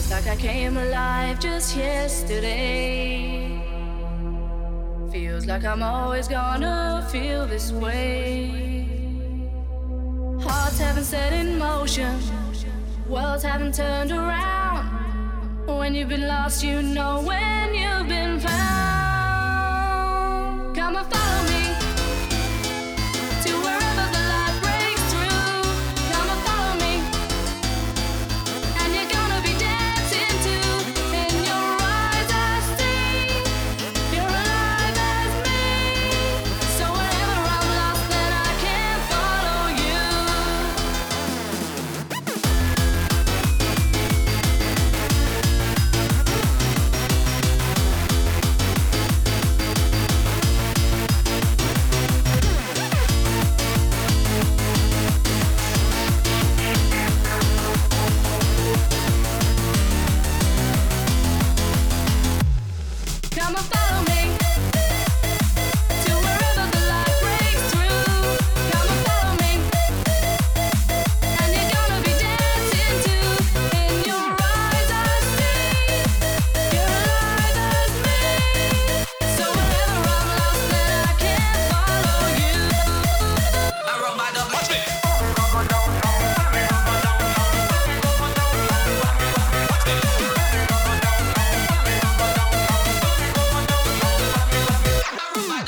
Feels like I came alive just yesterday. Feels like I'm always gonna feel this way. Hearts haven't set in motion, worlds haven't turned around. When you've been lost, you know when you've been found. Come and follow me to wherever the light breaks through. Come and follow me, and you're gonna be dancing too. In your eyes I see you're alive as me. So whenever I'm lost, then I can follow you. Come and follow me to wherever the light breaks through. Come and follow me, and you're gonna be dancing too. In your eyes I see you're alive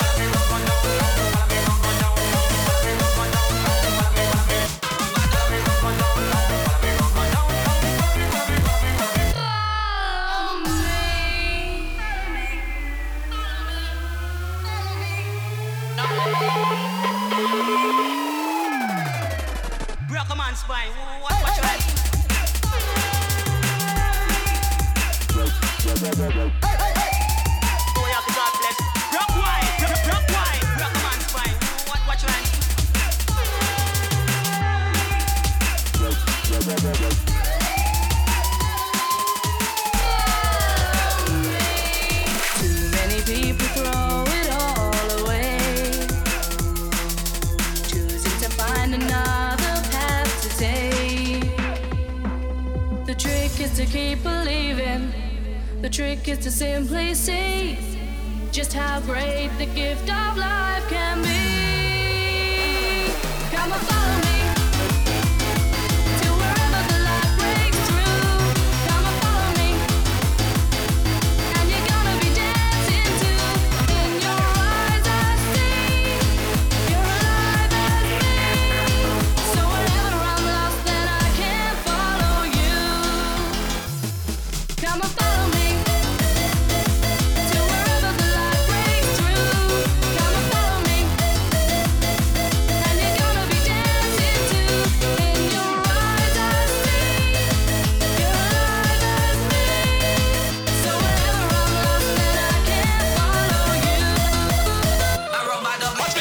as me. So whenever I'm lost, then I can follow you. I wrote my dog, watch me. Broke a man's spine. What you like? Oh, yeah, God bless. Broke wine. Broke a man's spine. What you like? Oh, too many people throw it all away, choosing to find another path to take. The trick is to keep believing. The trick is to simply see just how great the gift of life can be. Come and follow me to wherever the light breaks through. Come and follow me, and you're gonna be dancing too. In your eyes I see you're alive as me. So whenever I'm lost, then I can follow you. Come and follow me to wherever the light breaks through. Come and follow me, and you're gonna be dancing too. In your eyes I see you're alive as me. So whenever I'm lost, then I can follow you. I wrote my dog, watch me. Watch me.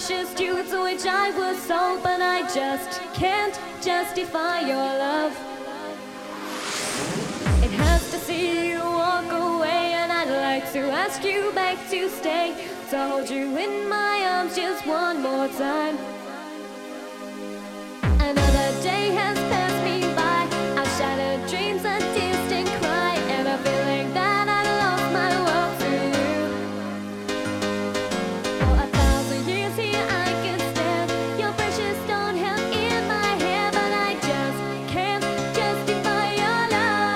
precious truths which I was sold, but I just can't justify your love. It hurts to see you walk away, and I'd like to ask you back to stay, to hold you in my arms just one more time. Another day has passed me by, I've shattered dreams and tears and cry, and I feel like that I lost my world through you. For 1,000 years here I could stand, your precious stone held in my hair, but I just can't justify your love.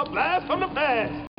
a blast from the past.